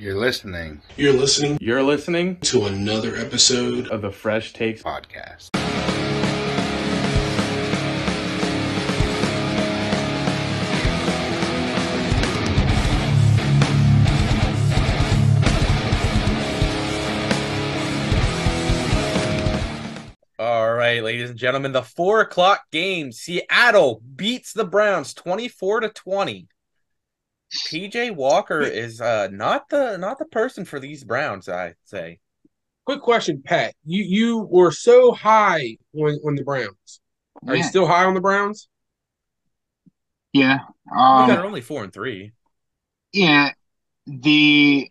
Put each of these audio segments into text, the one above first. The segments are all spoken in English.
You're listening to another episode of the Fresh Takes Podcast. All right, ladies and gentlemen, the 4 o'clock game. Seattle beats the Browns 24-20. P.J. Walker is not the person for these Browns, I'd say. Quick question, Pat. You were so high on the Browns. Are you still high on the Browns? Yeah. They're only 4-3. Yeah. Going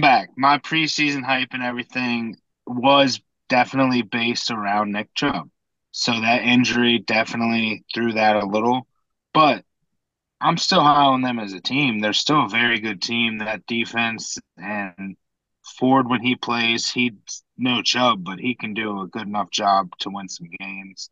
back, my preseason hype and everything was definitely based around Nick Chubb. So that injury definitely threw that a little. But I'm still high on them as a team. They're still a very good team. That defense and Ford, when he plays, he's no Chubb, but he can do a good enough job to win some games.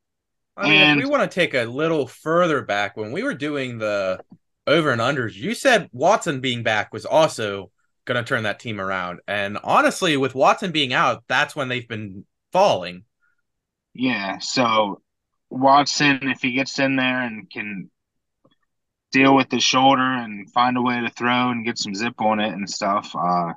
I mean, if we want to take a little further back, when we were doing the over and unders, you said Watson being back was also going to turn that team around. And honestly, with Watson being out, that's when they've been falling. Yeah, so Watson, if he gets in there and can – deal with the shoulder and find a way to throw and get some zip on it and stuff. I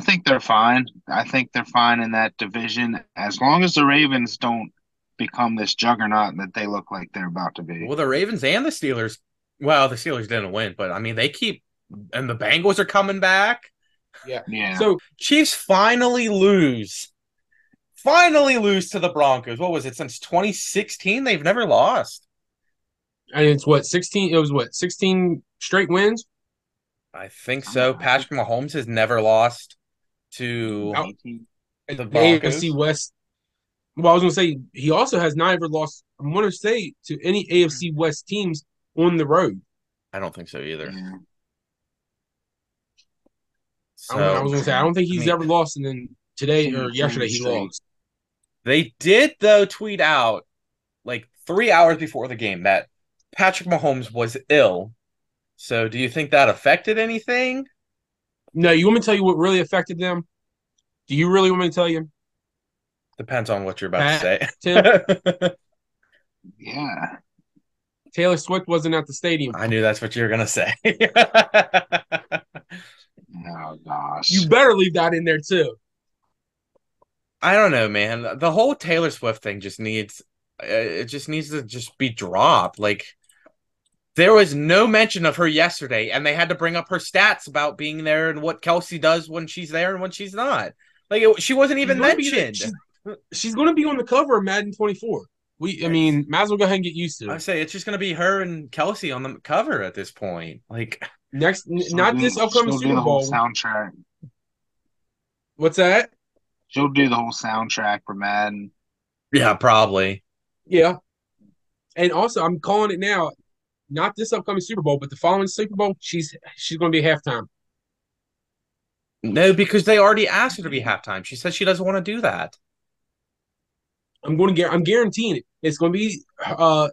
think they're fine. I think they're fine in that division as long as the Ravens don't become this juggernaut that they look like they're about to be. Well, the Ravens and the Steelers. Well, the Steelers didn't win, but I mean, they keep – and the Bengals are coming back. Yeah. So Chiefs finally lose to the Broncos. What was it? Since 2016, they've never lost. And it's 16 straight wins? I think so. Patrick Mahomes has never lost to the AFC West. Well, I was going to say, he also has not ever lost, I'm going to say, to any AFC West teams on the road. I don't think so either. Yeah. So, I was going to say, I don't think he's ever lost, and then today or yesterday he lost. They did, though, tweet out, like, 3 hours before the game that Patrick Mahomes was ill. So do you think that affected anything? No, you want me to tell you what really affected them? Do you really want me to tell you? Depends on what you're about to say. Yeah. Taylor Swift wasn't at the stadium. I knew that's what you were going to say. Oh, gosh. You better leave that in there, too. I don't know, man. The whole Taylor Swift thing just needs to just be dropped. Like, there was no mention of her yesterday, and they had to bring up her stats about being there and what Kelsey does when she's there and when she's not. Like, she wasn't even mentioned. She's going to be on the cover of Madden 24. I mean, might as well go ahead and get used to it. I say it's just going to be her and Kelsey on the cover at this point. Like, this upcoming Super Bowl soundtrack. What's that? She'll do the whole soundtrack for Madden. Yeah, probably. Yeah. And also, I'm calling it now, not this upcoming Super Bowl, but the following Super Bowl, she's going to be halftime. No, because they already asked her to be halftime. She says she doesn't want to do that. I'm guaranteeing it. It's going to be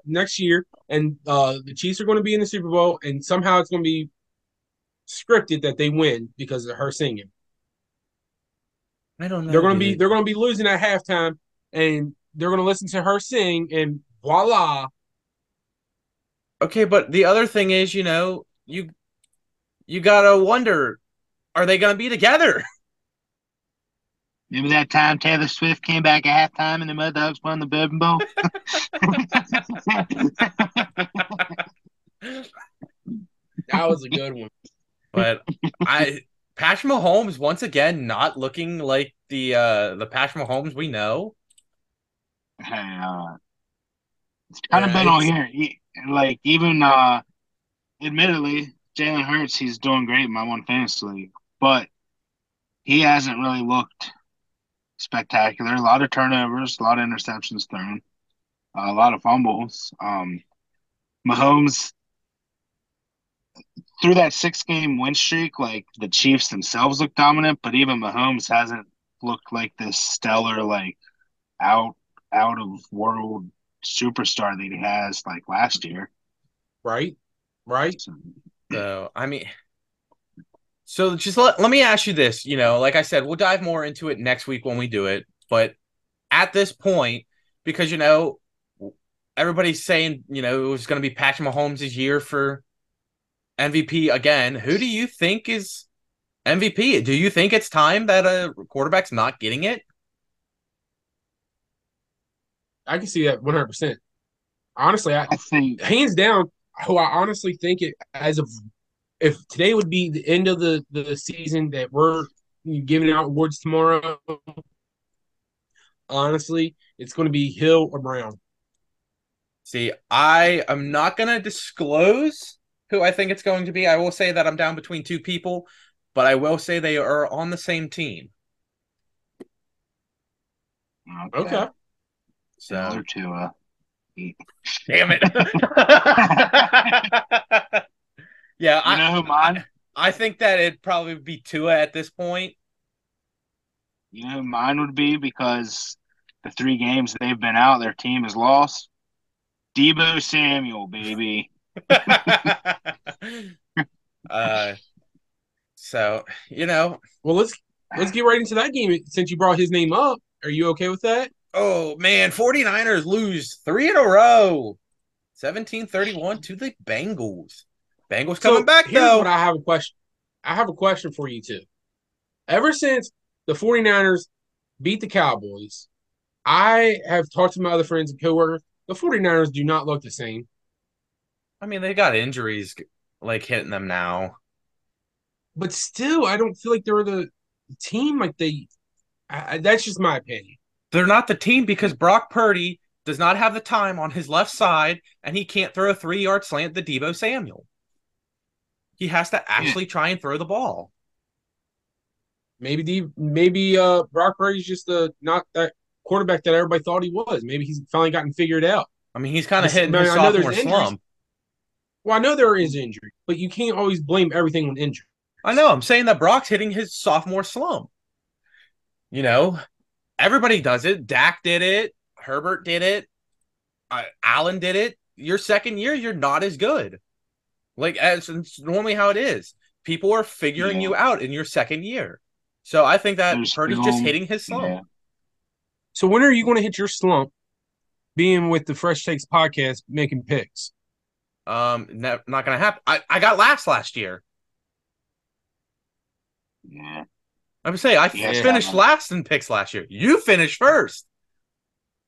next year, and the Chiefs are going to be in the Super Bowl, and somehow it's going to be scripted that they win because of her singing. I don't know. They're going to be losing at halftime, and they're going to listen to her sing, and voila. Okay, but the other thing is, you know, you got to wonder, are they going to be together? Remember that time Taylor Swift came back at halftime and the Mud Dogs won the Bourbon Bowl? That was a good one. But Patrick Mahomes, once again, not looking like the Patrick Mahomes we know. Hey, it's kind of been all year. Like, even, admittedly, Jalen Hurts, he's doing great in my one fantasy league, but he hasn't really looked spectacular. A lot of turnovers, a lot of interceptions thrown, a lot of fumbles. Mahomes, through that 6-game win streak, like, the Chiefs themselves look dominant, but even Mahomes hasn't looked like this stellar, like, out of world superstar that he has like last year. Right. So, I mean, So just let me ask you this. You know, like I said, we'll dive more into it next week when we do it. But at this point, because, you know, everybody's saying, you know, it was going to be Patrick Mahomes' year for MVP again. Who do you think is MVP? Do you think it's time that a quarterback's not getting it? I can see that 100%. Honestly, I think hands down, who I honestly think it as of if today would be the end of the season that we're giving out awards tomorrow, honestly, it's going to be Hill or Brown. See, I am not going to disclose who I think it's going to be. I will say that I'm down between two people, but I will say they are on the same team. Okay. So those are two, damn it. Yeah, you know who mine? I think that it'd probably be Tua at this point. You know who mine would be, because the three games they've been out, their team has lost. Deebo Samuel, baby. So, you know. Well, let's get right into that game since you brought his name up. Are you okay with that? Oh, man, 49ers lose 3 in a row. 17-31 to the Bengals. Bengals coming back, though. Here's what I have a question. I have a question for you, too. Ever since the 49ers beat the Cowboys, I have talked to my other friends and coworkers. The 49ers do not look the same. I mean, they got injuries, like, hitting them now. But still, I don't feel like they're the team like they – that's just my opinion. They're not the team because Brock Purdy does not have the time on his left side, and he can't throw a 3-yard slant to Deebo Samuel. He has to actually try and throw the ball. Maybe Brock Purdy's just not that quarterback that everybody thought he was. Maybe he's finally gotten figured out. I mean, he's kind of hitting his sophomore slump. Well, I know there is injury, but you can't always blame everything on injury. I know. I'm saying that Brock's hitting his sophomore slump. You know, everybody does it. Dak did it. Herbert did it. Allen did it. Your second year, you're not as good. Like, it's normally how it is. People are figuring you out in your second year. So I think that Purdy's just hitting his slump. Yeah. So when are you going to hit your slump being with the Fresh Takes podcast making picks? Not going to happen. I got laughs last year. Yeah. I'm saying I finished last in picks last year. You finished first.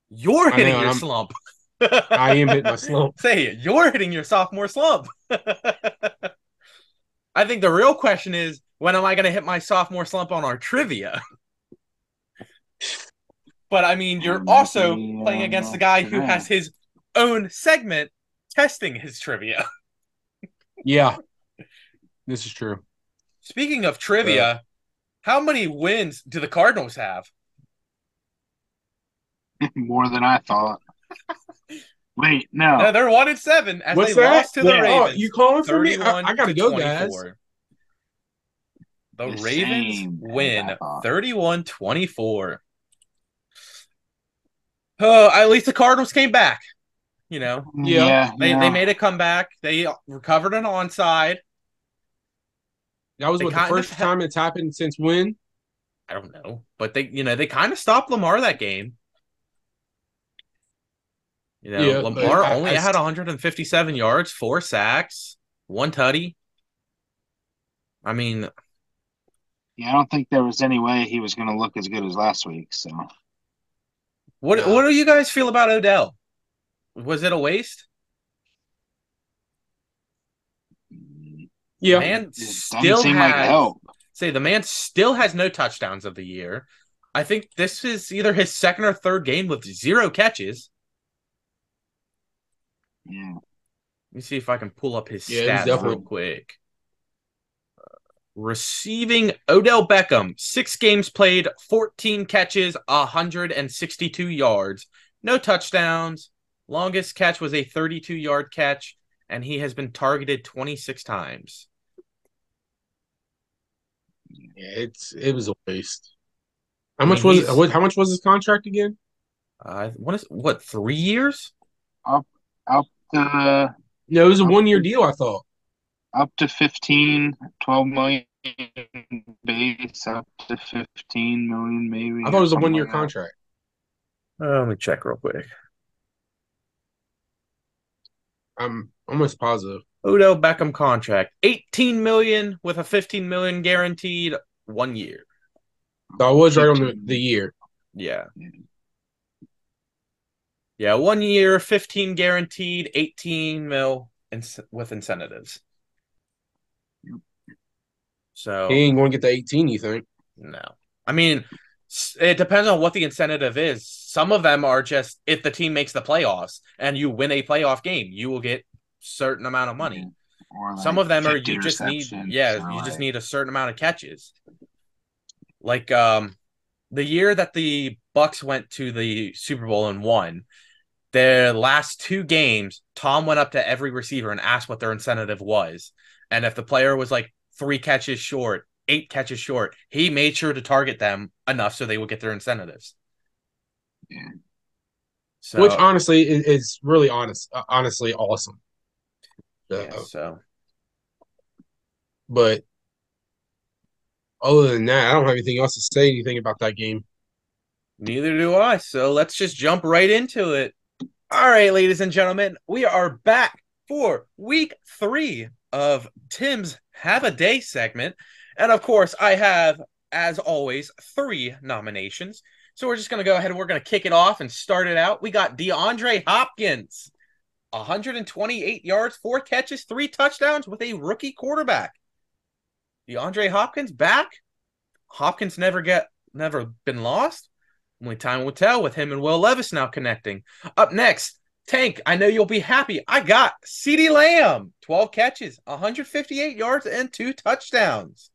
You're hitting your slump. I am hitting my slump. Say it. You're hitting your sophomore slump. I think the real question is, when am I going to hit my sophomore slump on our trivia? But, I mean, you're also playing against the guy who has his own segment testing his trivia. Yeah. This is true. Speaking of trivia, how many wins do the Cardinals have? More than I thought. Wait, no, they're 1-7 as What's they that? Lost to the Ravens. Oh, you calling for me? I gotta go, guys. The Ravens win 31-24. Oh, at least the Cardinals came back. You know, they made a comeback. They recovered an onside. That was the first time it's happened since when? I don't know, but they kind of stopped Lamar that game. You know, Lamar only had 157 yards, 4 sacks, 1 tutty. I mean, I don't think there was any way he was going to look as good as last week. So, what do you guys feel about Odell? Was it a waste? Yeah, the man still has no touchdowns of the year. I think this is either his second or third game with 0 catches. Yeah. Let me see if I can pull up his stats real quick. Receiving Odell Beckham, 6 games played, 14 catches, 162 yards. No touchdowns. Longest catch was a 32-yard catch, and he has been targeted 26 times. Yeah, it was a waste. How much was his contract again? What 3 years? It was a 1-year deal, I thought. Up to $12 million base up to $15 million, maybe. I thought it was a one-year contract. Let me check real quick. I'm almost positive. Odell Beckham contract, $18 million with a $15 million guaranteed, 1 year. So I was right on the year. Yeah. Yeah, 1 year, 15 guaranteed, $18 million with incentives. So he ain't going to get the 18, you think? No. I mean, it depends on what the incentive is. Some of them are just if the team makes the playoffs and you win a playoff game, you will get certain amount of money. Like some of them are you just need just need a certain amount of catches. Like the year that the Bucks went to the Super Bowl and won, their last two games, Tom went up to every receiver and asked what their incentive was. And if the player was like 3 catches short, 8 catches short, he made sure to target them enough so they would get their incentives. Yeah. So, which honestly is really honestly awesome. But other than that, I don't have anything else to say anything about that game. Neither do I. So let's just jump right into it. All right, ladies and gentlemen, we are back for week 3 of Tim's Have a Day segment. And of course, I have, as always, 3 nominations. So we're just going to go ahead and we're going to kick it off and start it out. We got DeAndre Hopkins, 128 yards, 4 catches, 3 touchdowns with a rookie quarterback. DeAndre Hopkins back. Hopkins never been lost. Only time will tell with him and Will Levis now connecting. Up next, Tank, I know you'll be happy. I got CeeDee Lamb, 12 catches, 158 yards, and 2 touchdowns.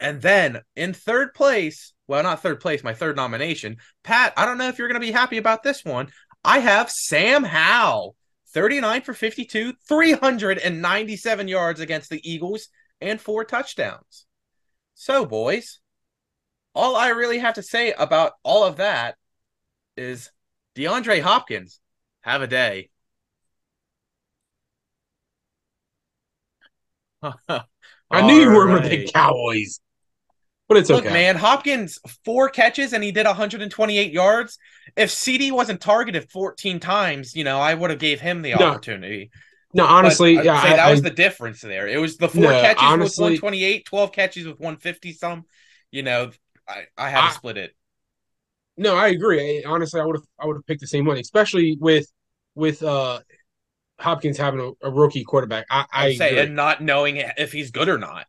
And then in third place, well, not third place, my third nomination, Pat, I don't know if you're going to be happy about this one. I have Sam Howell, 39 for 52, 397 yards against the Eagles, and 4 touchdowns. So, boys, all I really have to say about all of that is DeAndre Hopkins, have a day. I knew you were with the Cowboys, but it's okay. Look, man, Hopkins, 4 catches and he did 128 yards. If CeeDee wasn't targeted 14 times, you know, I would have gave him the opportunity. No, honestly, yeah, that was the difference there. It was the 4 catches honestly, with 128, 12 catches with 150 some, you know. I had to split it. No, I agree. Honestly, I would have picked the same one, especially with Hopkins having a rookie quarterback. I say agree. And not knowing if he's good or not.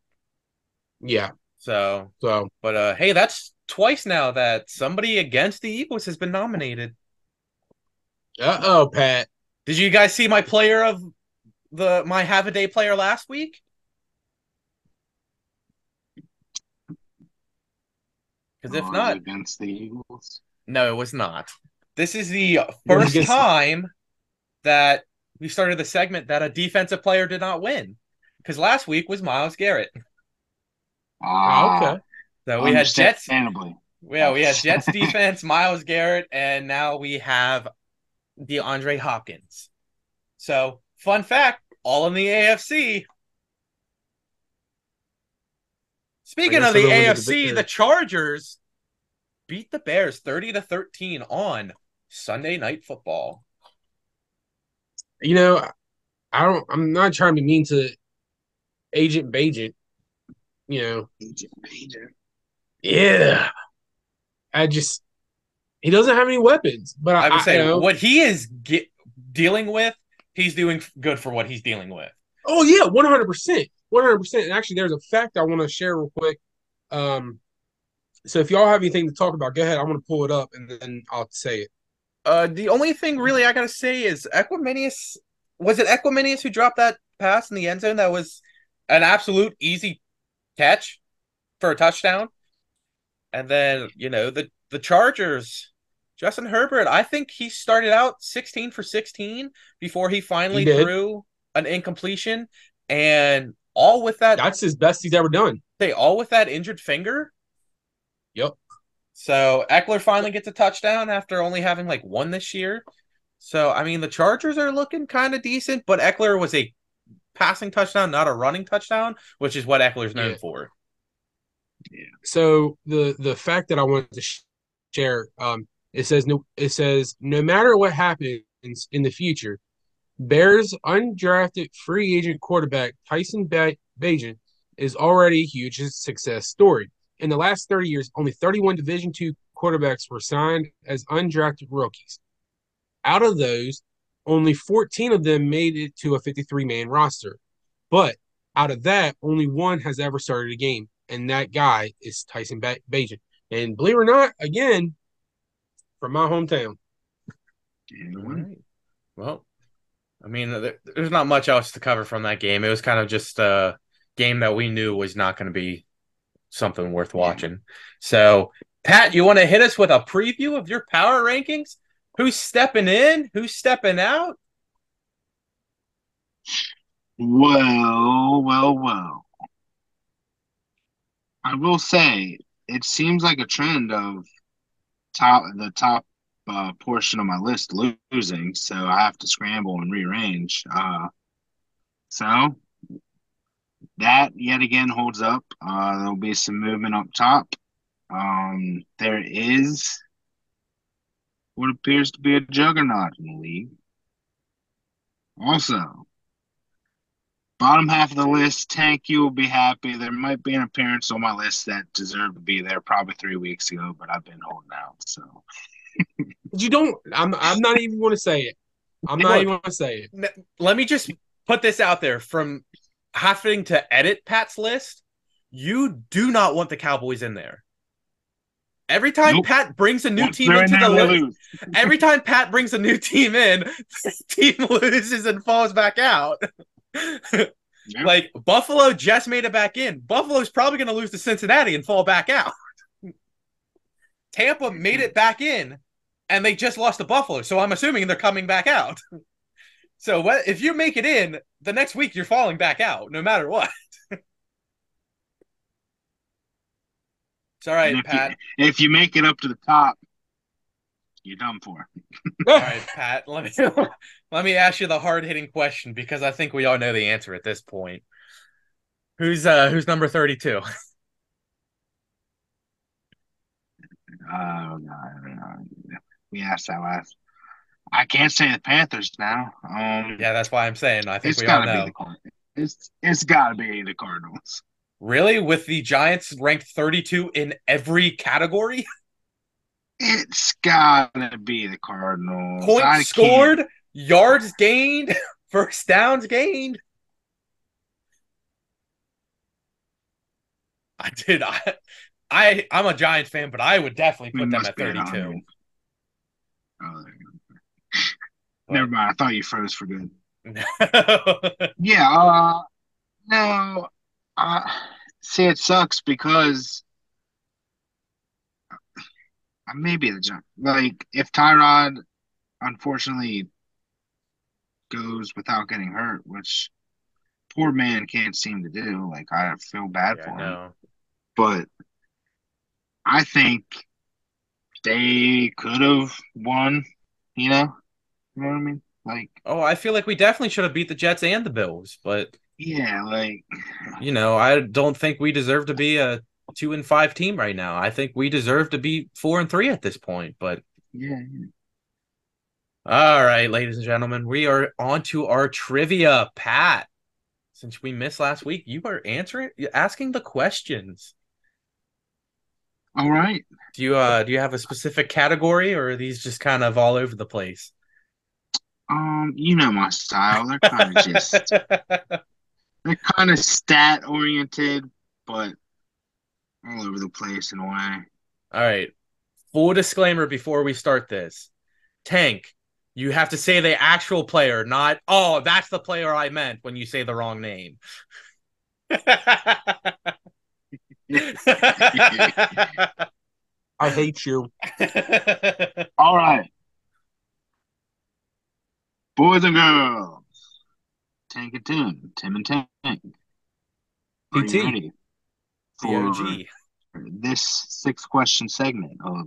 Yeah. So but hey, that's twice now that somebody against the Eagles has been nominated. Uh-oh, Pat. Did you guys see my player of my Have a Day player last week? Because if not, against the Eagles. No, it was not. This is the first time that we started the segment that a defensive player did not win. Because last week was Myles Garrett. Okay. So we had Jets. Yeah, we had Jets defense, Myles Garrett, and now we have DeAndre Hopkins. So, fun fact, all in the AFC. Speaking of the AFC, the Chargers beat the Bears 30-13 on Sunday Night Football. You know, I'm not trying to be mean to Agent Bagent, you know. Agent Bagent. Yeah. He doesn't have any weapons, but I would say what he is dealing with, he's doing good for what he's dealing with. Oh yeah, 100%. 100%. And actually, there's a fact I want to share real quick. So if y'all have anything to talk about, go ahead. I want to pull it up, and then I'll say it. The only thing really I got to say is Equimanius. Was it Equimanius who dropped that pass in the end zone that was an absolute easy catch for a touchdown? And then, you know, the Chargers, Justin Herbert, I think he started out 16 for 16 before he finally threw an incompletion. And all with that. That's his best he's ever done. All with that injured finger. Yep. So Eckler finally gets a touchdown after only having like one this year. So, I mean, the Chargers are looking kind of decent, but Eckler was a passing touchdown, not a running touchdown, which is what Eckler's known for. Yeah. So the fact that I wanted to share, it says no matter what happens in the future, Bears undrafted free agent quarterback Tyson Bagent is already a huge success story. In the last 30 years, only 31 Division II quarterbacks were signed as undrafted rookies. Out of those, only 14 of them made it to a 53-man roster. But out of that, only one has ever started a game, and that guy is Tyson Bagent. And believe it or not, again, from my hometown. All right. Well, I mean, there's not much else to cover from that game. It was kind of just a game that we knew was not going to be something worth watching. So, Pat, you want to hit us with a preview of your power rankings? Who's stepping in? Who's stepping out? Well. I will say it seems like a trend of the top portion of my list losing, so I have to scramble and rearrange. So that yet again holds up. There'll be some movement up top. There is what appears to be a juggernaut in the league. Also, bottom half of the list, Tank, you will be happy. There might be an appearance on my list that deserved to be there probably 3 weeks ago, but I've been holding out. So, I'm not even going to say it. Let me just put this out there. From having to edit Pat's list, you do not want the Cowboys in there. Every time Pat brings a new team into the list, every time Pat brings a new team in, this team loses and falls back out. Like Buffalo just made it back in. Buffalo's probably going to lose to Cincinnati and fall back out. Tampa made it back in, and they just lost to Buffalo, so I'm assuming they're coming back out. So if you make it in, the next week you're falling back out, no matter what. All right, Pat. If you make it up to the top, you're done for. All right, Pat. Let me ask you the hard-hitting question, because I think we all know the answer at this point. Who's number 32? No. We asked that last. I can't say the Panthers now. Yeah, that's why I'm saying I think we all know. It's got to be the Cardinals. Really? With the Giants ranked 32 in every category? It's gotta be the Cardinals. Points scored, yards gained, first downs gained. I'm a Giants fan, but I would definitely put them at 32. Never mind. I thought you froze for good. No. See, it sucks because maybe the Giants. Like, if Tyrod unfortunately goes without getting hurt, which poor man can't seem to do, like, I feel bad for him. But I think they could have won, you know? You know what I mean? Like, I feel like we definitely should have beat the Jets and the Bills, but. Yeah, like, you know, I don't think we deserve to be a 2-5 team right now. I think we deserve to be 4-3 at this point. But yeah. All right, ladies and gentlemen, we are on to our trivia. Pat, since we missed last week, you are asking the questions. All right. Do you have a specific category, or are these just kind of all over the place? You know my style. They're kind of just. They're kind of stat-oriented, but all over the place in a way. All right. Full disclaimer before we start this. Tank, you have to say the actual player, not, that's the player I meant when you say the wrong name. I hate you. All right. Boys and girls. Tank and Tim. Tim and Tank. Are you ready for this 6-question segment of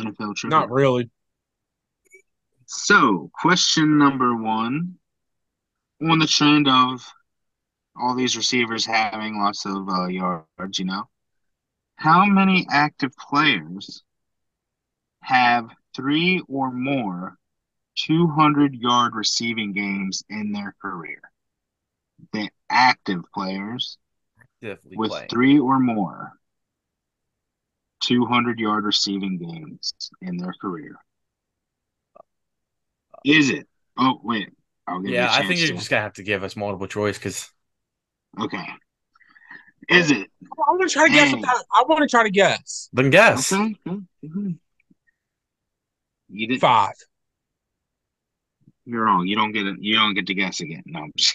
NFL trivia? Not really. So, question number 1. On the trend of all these receivers having lots of yards, you know. How many active players have three or more 200-yard receiving games in their career? The active players with three or more 200-yard receiving games in their career. Is it? Oh, wait. I'll give you a chance. I think you're just going to have to give us multiple choice because – Okay. Is it? I'm going to try to guess. I want to try to guess. Then guess. Okay. You did 5. You're wrong. You don't get to guess again. No. I'm just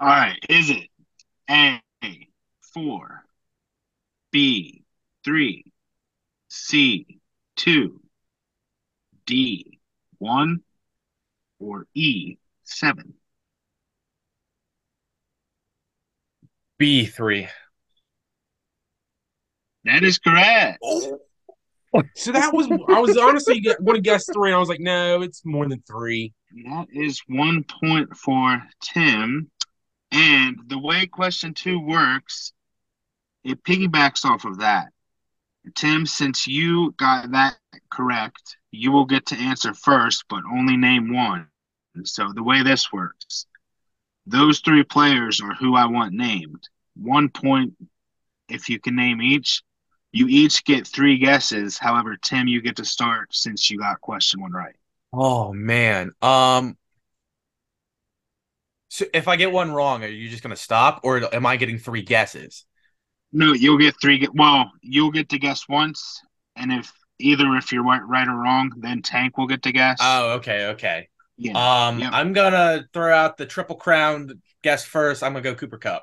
All right. Is it A, 4, B, 3, C, 2, D, 1, or E, 7? B3. That is correct. So that was – I was honestly going to guess 3, and I was like, no, it's more than 3. That is 1 point for Tim. And the way question 2 works, it piggybacks off of that. Tim, since you got that correct, you will get to answer first, but only name one. So the way this works, those 3 players are who I want named. 1 point if you can name each. You each get 3 guesses. However, Tim, you get to start since you got question 1 right. Oh, man. So if I get one wrong, are you just going to stop, or am I getting 3 guesses? No, you'll get 3. Well, you'll get to guess once, and if you're right or wrong, then Tank will get to guess. Oh, okay. Yeah. Yep. I'm going to throw out the Triple Crown guess first. I'm going to go Cooper Kupp.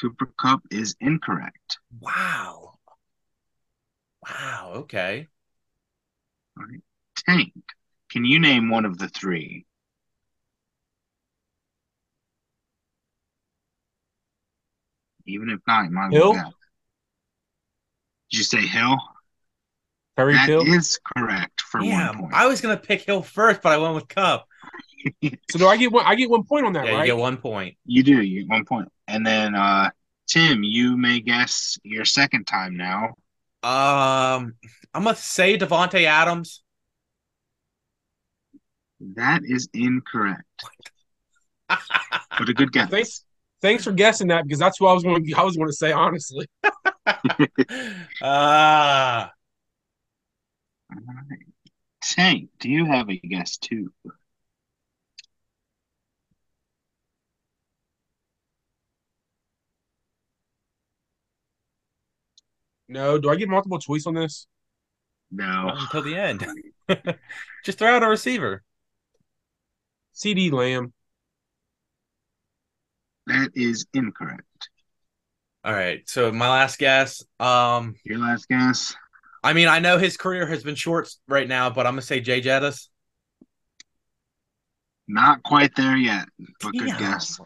Cooper Kupp is incorrect. Wow, okay. All right. Tank, can you name one of the 3? Even if not, you might Hill? Did you say Hill? Tyreek Hill? That is correct for 1 point. I was going to pick Hill first, but I went with Kupp. So do I get one? I get 1 point on that, right? You get 1 point. You do. You get 1 point. And then, Tim, you may guess your second time now. I'm going to say Devontae Adams. That is incorrect. But a good guess. Thanks for guessing that, because that's what I was going to say, honestly. All right. Tank, do you have a guess too? No. Do I get multiple choice on this? No. Not until the end. Just throw out a receiver. CeeDee Lamb. That is incorrect. All right. So my last guess. Your last guess. I mean, I know his career has been short right now, but I'm going to say Jay Jettis. Not quite there yet, but good guess.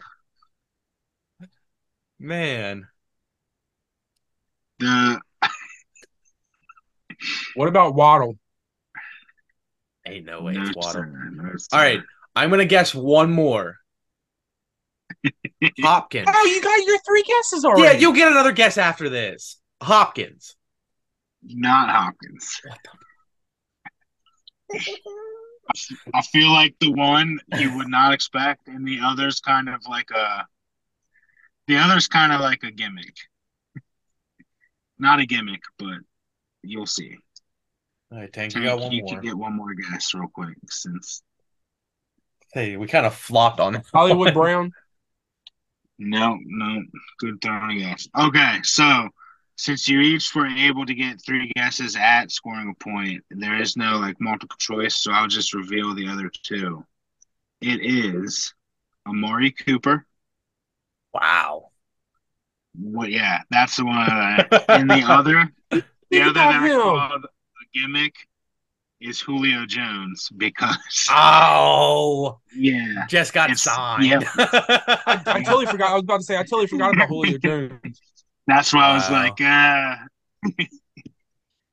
Man. What about Waddle? Ain't no way it's Waddle. All right. I'm going to guess one more. Hopkins. Oh, you got your 3 guesses already. Yeah, you'll get another guess after this. Hopkins. Not Hopkins. I feel like the one you would not expect, and the other's kind of like a gimmick. Not a gimmick, but you'll see. All right, Tank, you can get one more guess real quick since. Hey, we kind of flopped on it. Hollywood Brown? No. Good throwing guess. Okay, so since you each were able to get 3 guesses at scoring a point, there is no multiple choice, so I'll just reveal the other 2. It is Amari Cooper. Wow. Well, yeah, that's the one. And the other that I called a gimmick is Julio Jones because just got signed. Yep. I totally forgot. I was about to say I totally forgot about Julio Jones. That's why I was like,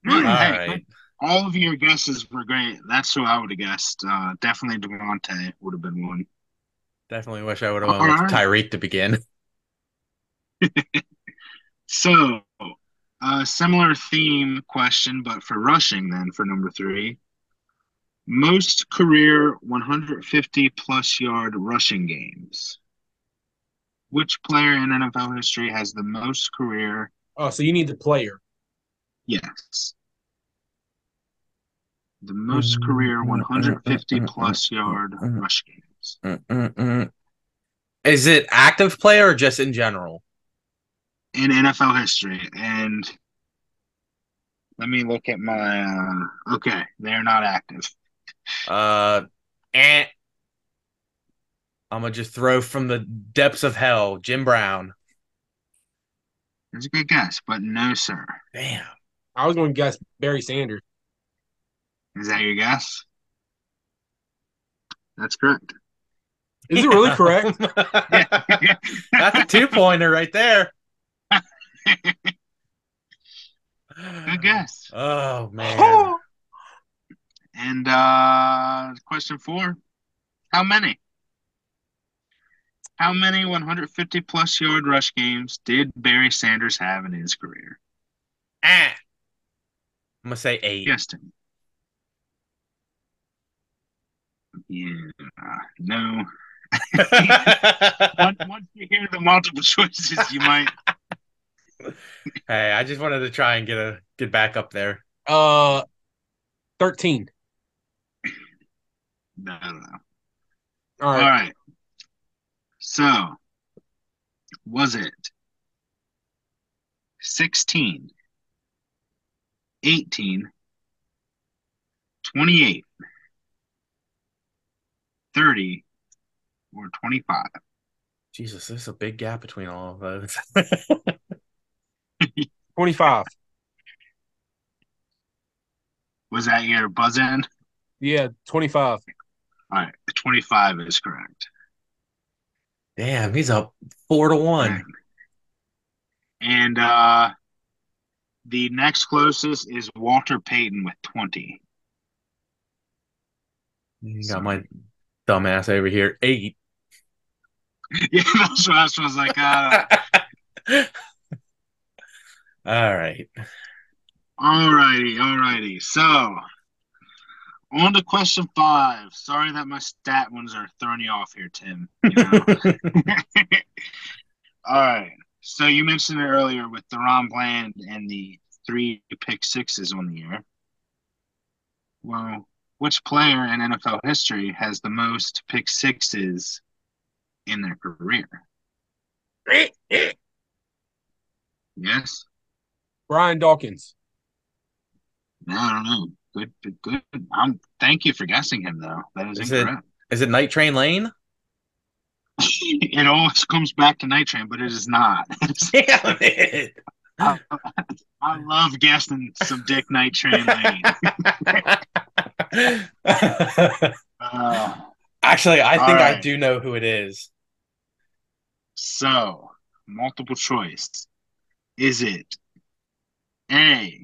All right. All of your guesses were great. That's who I would have guessed. Definitely Devontae would have been one. Definitely wish I would have went with Tyreek to begin. So, similar theme question, but for rushing then for number three. Most career 150-plus yard rushing games. Which player in NFL history has the most career? Oh, so you need the player. Yes. The most career 150-plus yard rush games. Is it active player or just in general? In NFL history. And let me look at my okay, they're not active. I'm going to just throw from the depths of hell, Jim Brown. That's a good guess, but no, sir. Damn. I was going to guess Barry Sanders. Is that your guess? That's correct. Is it really correct? Yeah. That's a two-pointer right there. Good guess. Oh, man. And question four, how many? How many 150-plus yard rush games did Barry Sanders have in his career? I'm going to say 8. Yes, Tim. Yeah, no. Once you hear the multiple choices, you might. Hey, I just wanted to try and get back up there. 13. No. All right. So, was it 16, 18, 28, 30, or 25? Jesus, there's a big gap between all of those. 25. Was that your buzz in? Yeah, 25. All right, 25 is correct. Damn, he's up 4-1. And the next closest is Walter Payton with 20. You got my dumbass over here, 8. Yeah, that's what I was like. All right. All righty. So, on to question 5. Sorry that my stat ones are throwing you off here, Tim. You know? All right. So you mentioned it earlier with Deron Bland and the 3 pick sixes on the year. Well, which player in NFL history has the most pick sixes in their career? Yes. Brian Dawkins. No, I don't know. Good. Thank you for guessing him, though. That is incorrect. Is it Night Train Lane? It always comes back to Night Train, but it is not. Damn it. I love guessing some dick Night Train Lane. Actually, I think right. I do know who it is. So, multiple choice. Is it A,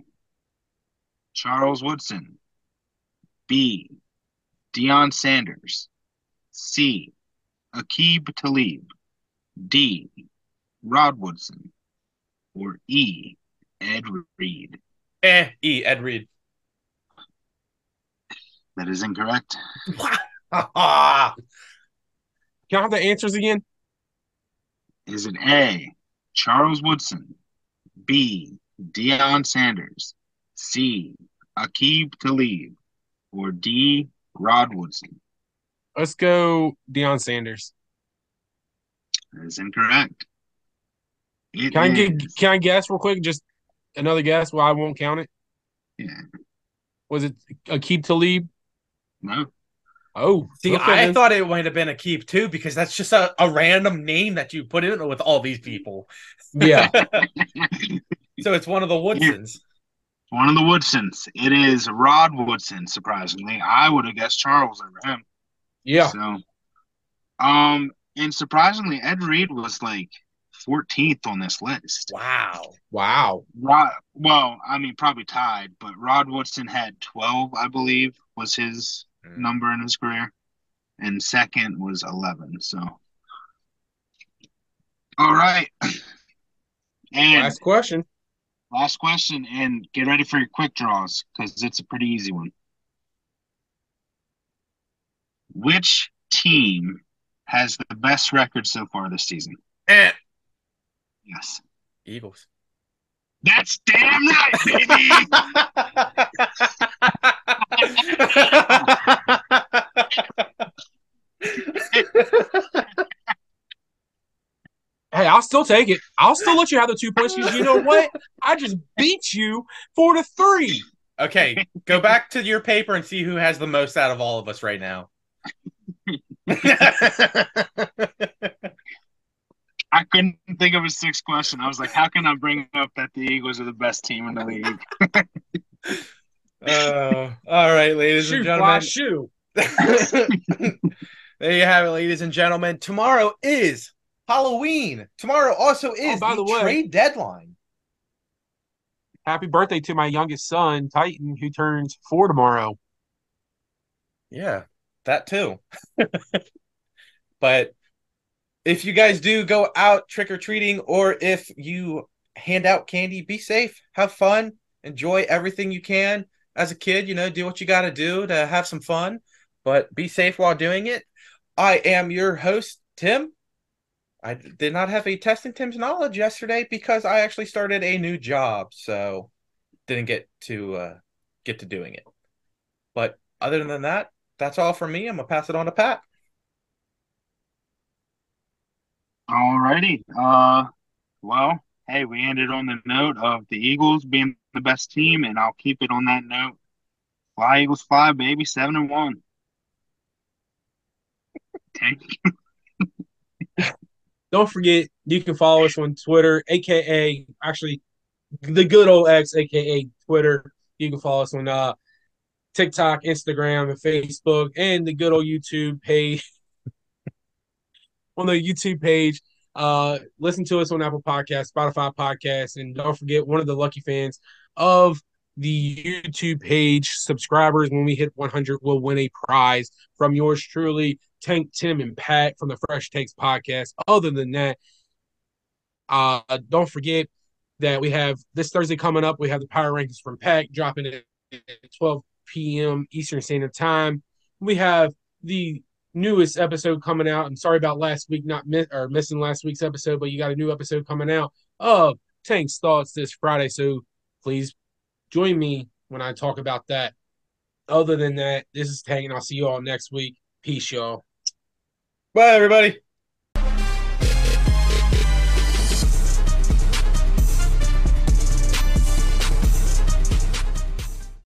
Charles Woodson, B, Deion Sanders, C, Aqib Talib, D, Rod Woodson, or E, Ed Reed? E, Ed Reed. That is incorrect. Can I have the answers again? Is it A, Charles Woodson, B, Deion Sanders, C, Aqib Talib, or D, Rod Woodson? Let's go Deion Sanders. That is incorrect. Can I guess real quick? Just another guess while I won't count it? Yeah. Was it Aqib Talib? No. Oh. See, I thought it might have been Aqib too, because that's just a random name that you put in with all these people. Yeah. So it's one of the Woodsons. Yeah. One of the Woodsons. It is Rod Woodson, surprisingly. I would have guessed Charles over him. Yeah. So, and surprisingly, Ed Reed was like 14th on this list. Wow. Probably tied, but Rod Woodson had 12, I believe, was his number in his career. and second was 11. So, all right. And last question. Last question, and get ready for your quick draws because it's a pretty easy one. Which team has the best record so far this season? Yes. Eagles. That's damn right, baby! Hey, I'll still take it. I'll still let you have the 2 points because you know what? I just beat you 4-3. Okay, go back to your paper and see who has the most out of all of us right now. I couldn't think of a sixth question. I was like, how can I bring up that the Eagles are the best team in the league? All right, ladies and gentlemen. There you have it, ladies and gentlemen. Tomorrow is Halloween. Tomorrow also is the trade deadline. Happy birthday to my youngest son, Titan, who turns 4 tomorrow. Yeah, that too. But if you guys do go out trick-or-treating or if you hand out candy, be safe. Have fun. Enjoy everything you can. As a kid, you know, do what you got to do to have some fun. But be safe while doing it. I am your host, Tim. I did not have a test in Tim's knowledge yesterday because I actually started a new job. So didn't get to doing it. But other than that, that's all from me. I'm going to pass it on to Pat. All righty. Well, hey, we ended on the note of the Eagles being the best team, and I'll keep it on that note. Fly, Eagles, fly, baby, 7-1. Don't forget, you can follow us on Twitter, actually, the good old X, a.k.a. Twitter. You can follow us on TikTok, Instagram, and Facebook, and the good old YouTube page. On the YouTube page, listen to us on Apple Podcasts, Spotify Podcasts, and don't forget, one of the lucky fans of the YouTube page subscribers, when we hit 100, will win a prize from yours truly, Tank, Tim, and Pat from the Fresh Takes Podcast. Other than that, don't forget that we have this Thursday coming up, we have the Power Rankings from Pat dropping at 12 p.m. Eastern Standard Time. We have the newest episode coming out. I'm sorry about last week missing last week's episode, but you got a new episode coming out of Tank's Thoughts this Friday, so please join me when I talk about that. Other than that, this is Tank, and I'll see you all next week. Peace, y'all. Bye, everybody.